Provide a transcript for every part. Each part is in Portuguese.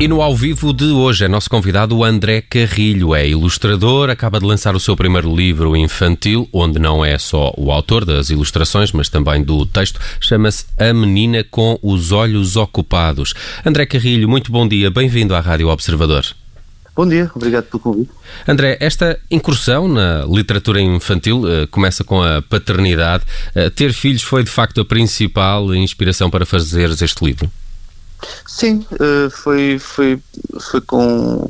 E no Ao Vivo de hoje é nosso convidado o André Carrilho, é ilustrador, acaba de lançar o seu primeiro livro infantil, onde não é só o autor das ilustrações, mas também do texto, chama-se A Menina com os Olhos Ocupados. André Carrilho, muito bom dia, bem-vindo à Rádio Observador. Bom dia, obrigado pelo convite. André, esta incursão na literatura infantil começa com a paternidade. Ter filhos foi, de facto, a principal inspiração para fazeres este livro? Sim, foi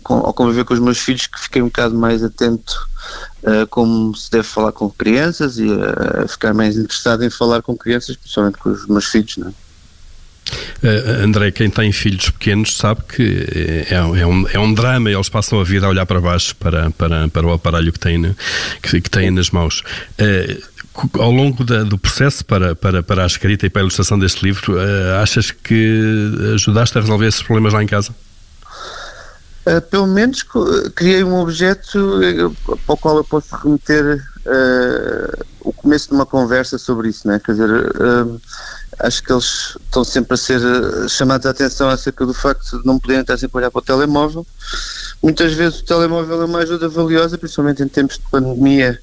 ao conviver com os meus filhos que fiquei um bocado mais atento a como se deve falar com crianças e a ficar mais interessado em falar com crianças, principalmente com os meus filhos, não é? André, quem tem filhos pequenos sabe que é um drama, eles passam a vida a olhar para baixo para o aparelho que têm nas mãos. Ao longo do processo para a escrita e para a ilustração deste livro, achas que ajudaste a resolver esses problemas lá em casa? Pelo menos criei um objeto para o qual eu posso remeter o começo de uma conversa sobre isso, não é? Quer dizer, acho que eles estão sempre a ser chamados a atenção acerca do facto de não poderem estar sempre a olhar para o telemóvel. Muitas vezes o telemóvel é uma ajuda valiosa, principalmente em tempos de pandemia,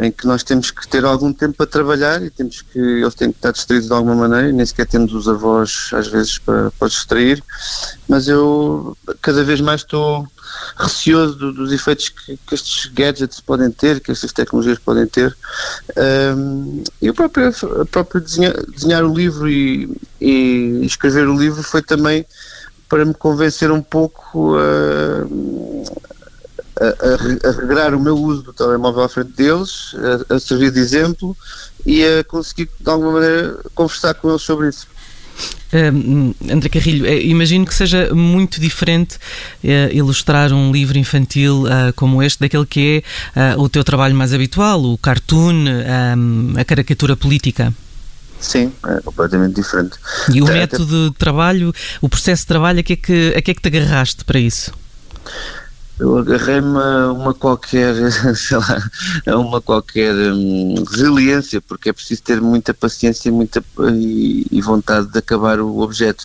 em que nós temos que ter algum tempo para trabalhar e eles têm que estar distraídos de alguma maneira, nem sequer temos os avós às vezes para distrair, mas eu cada vez mais estou receoso dos efeitos que estes gadgets podem ter, que estas tecnologias podem ter. Eu próprio desenhar o livro e escrever o livro foi também para me convencer um pouco a regrar o meu uso do telemóvel à frente deles, a servir de exemplo e a conseguir de alguma maneira conversar com eles sobre isso. André Carrilho, imagino que seja muito diferente ilustrar um livro infantil como este daquele que é o teu trabalho mais habitual, o cartoon, a caricatura política. Sim, é completamente diferente. E o método de trabalho, o processo de trabalho, a que é que te agarraste para isso? Eu agarrei-me a uma qualquer resiliência, porque é preciso ter muita paciência e vontade de acabar o objeto.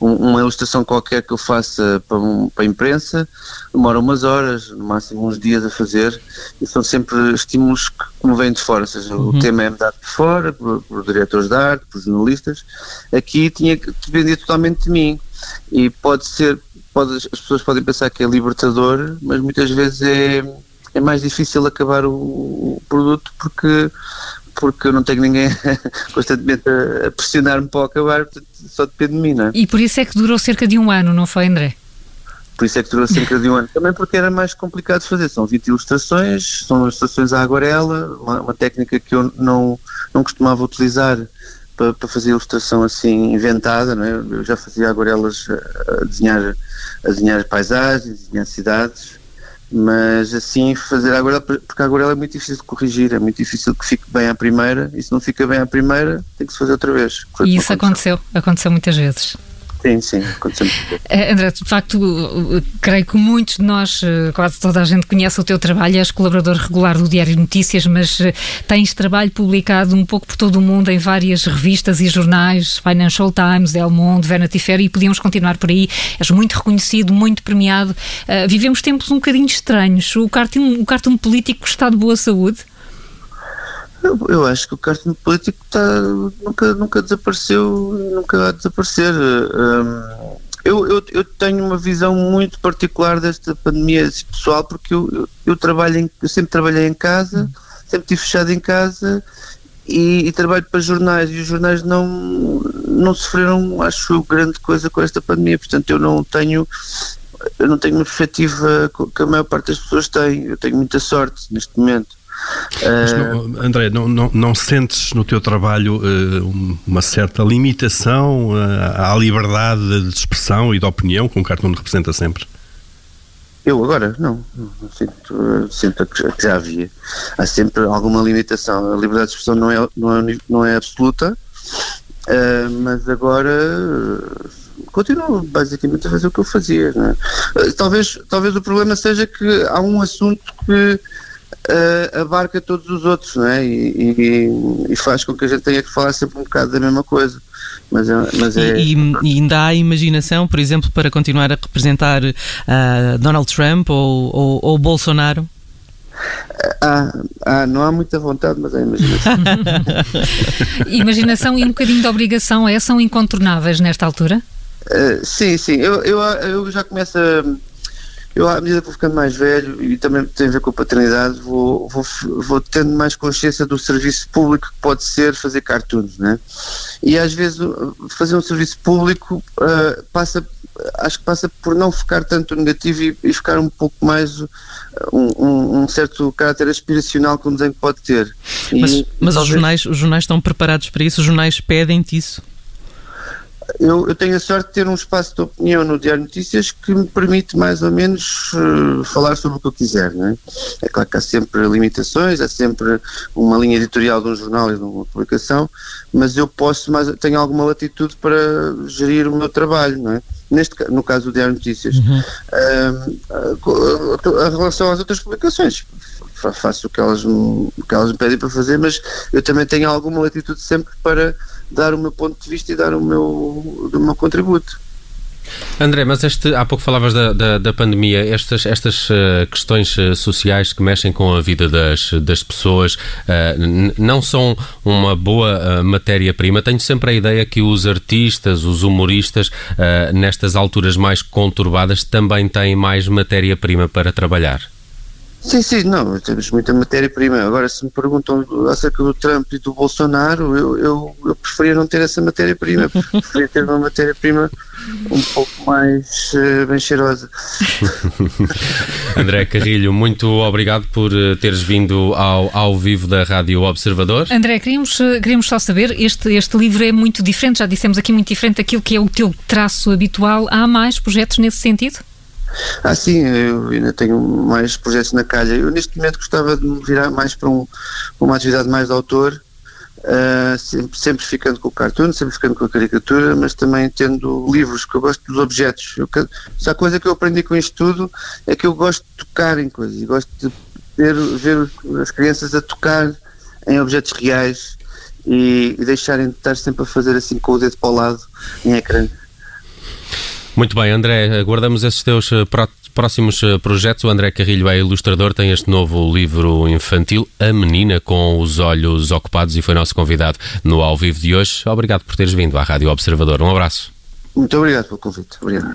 Uma ilustração qualquer que eu faça para a imprensa demora umas horas, no máximo uns dias a fazer, e são sempre estímulos que me vêm de fora, ou seja, o tema é-me dado de fora, por diretores de arte, por jornalistas. Aqui dependia totalmente de mim e as pessoas podem pensar que é libertador, mas muitas vezes é mais difícil acabar o produto porque eu não tenho ninguém constantemente a pressionar-me para acabar, portanto, só depende de mim, não é? E por isso é que durou cerca de um ano, não foi, André? Por isso é que durou cerca de um ano. Também porque era mais complicado de fazer. São 20 ilustrações, são ilustrações à aguarela, uma técnica que eu não costumava utilizar para fazer ilustração assim inventada, não é? Eu já fazia aguarelas a desenhar paisagens, a desenhar cidades, mas assim fazer aguarela, porque a aguarela é muito difícil de corrigir, é muito difícil que fique bem à primeira, e se não fica bem à primeira tem que se fazer outra vez. E isso aconteceu muitas vezes. Sim, aconteceu muitas vezes. André, de facto, creio que muitos de nós, quase toda a gente conhece o teu trabalho, és colaborador regular do Diário de Notícias, mas tens trabalho publicado um pouco por todo o mundo em várias revistas e jornais, Financial Times, El Mundo, Venetifero, e podíamos continuar por aí. És muito reconhecido, muito premiado. Vivemos tempos um bocadinho estranhos. O cartoon político está de boa saúde? Eu acho que o cartoon político nunca desapareceu e nunca vai desaparecer. Eu tenho uma visão muito particular desta pandemia pessoal, porque eu sempre trabalhei em casa, sempre estive fechado em casa e trabalho para jornais, e os jornais não sofreram, acho, grande coisa com esta pandemia, portanto eu não tenho uma perspectiva que a maior parte das pessoas tem. Eu tenho muita sorte neste momento. Mas André, não sentes no teu trabalho uma certa limitação à liberdade de expressão e de opinião que um cartoon representa sempre? Eu agora não sinto. Sempre que já havia. Há sempre alguma limitação. A liberdade de expressão não é absoluta, mas agora continuo basicamente a fazer o que eu fazia, não é? Talvez o problema seja que há um assunto que abarca todos os outros, não é? E faz com que a gente tenha que falar sempre um bocado da mesma coisa. E ainda há imaginação, por exemplo, para continuar a representar Donald Trump ou Bolsonaro? Não há muita vontade, mas há imaginação. Imaginação e um bocadinho de obrigação, são incontornáveis nesta altura? Sim. Eu já começo a... Eu, à medida que vou ficando mais velho, e também tem a ver com a paternidade, vou tendo mais consciência do serviço público que pode ser fazer cartoons, né? E às vezes fazer um serviço público passa por não focar tanto no negativo e focar um pouco mais um certo caráter aspiracional que um desenho pode ter. Mas os jornais estão preparados para isso? Os jornais pedem-te isso? Eu tenho a sorte de ter um espaço de opinião no Diário de Notícias que me permite mais ou menos falar sobre o que eu quiser, não é? É claro que há sempre limitações, há sempre uma linha editorial de um jornal e de uma publicação, mas eu tenho alguma latitude para gerir o meu trabalho, não é? No caso do Diário de Notícias. A relação às outras publicações, faço o que elas me pedem para fazer, mas eu também tenho alguma latitude sempre para dar o meu ponto de vista e dar o meu contributo. André, mas há pouco falavas da pandemia, estas questões sociais que mexem com a vida das pessoas não são uma boa matéria-prima. Tenho sempre a ideia que os artistas, os humoristas, nestas alturas mais conturbadas, também têm mais matéria-prima para trabalhar. Sim, não, temos muita matéria-prima. Agora, se me perguntam acerca do Trump e do Bolsonaro, eu preferia não ter essa matéria-prima, preferia ter uma matéria-prima um pouco mais bem cheirosa. André Carrilho, muito obrigado por teres vindo ao vivo da Rádio Observador. André, queríamos só saber, este livro é muito diferente, já dissemos aqui, muito diferente daquilo que é o teu traço habitual. Há mais projetos nesse sentido? Sim, eu ainda tenho mais projetos na calha. Eu neste momento gostava de me virar mais para uma atividade mais de autor, sempre ficando com o cartoon, sempre ficando com a caricatura, mas também tendo livros, que eu gosto dos objetos. A coisa que eu aprendi com isto tudo é que eu gosto de tocar em coisas, e gosto de ver as crianças a tocar em objetos reais e deixarem de estar sempre a fazer assim com o dedo para o lado em ecrã. Muito bem, André, aguardamos esses teus próximos projetos. O André Carrilho é ilustrador, tem este novo livro infantil, A Menina com os Olhos Ocupados, e foi nosso convidado no Ao Vivo de hoje. Obrigado por teres vindo à Rádio Observador. Um abraço. Muito obrigado pelo convite. Obrigado.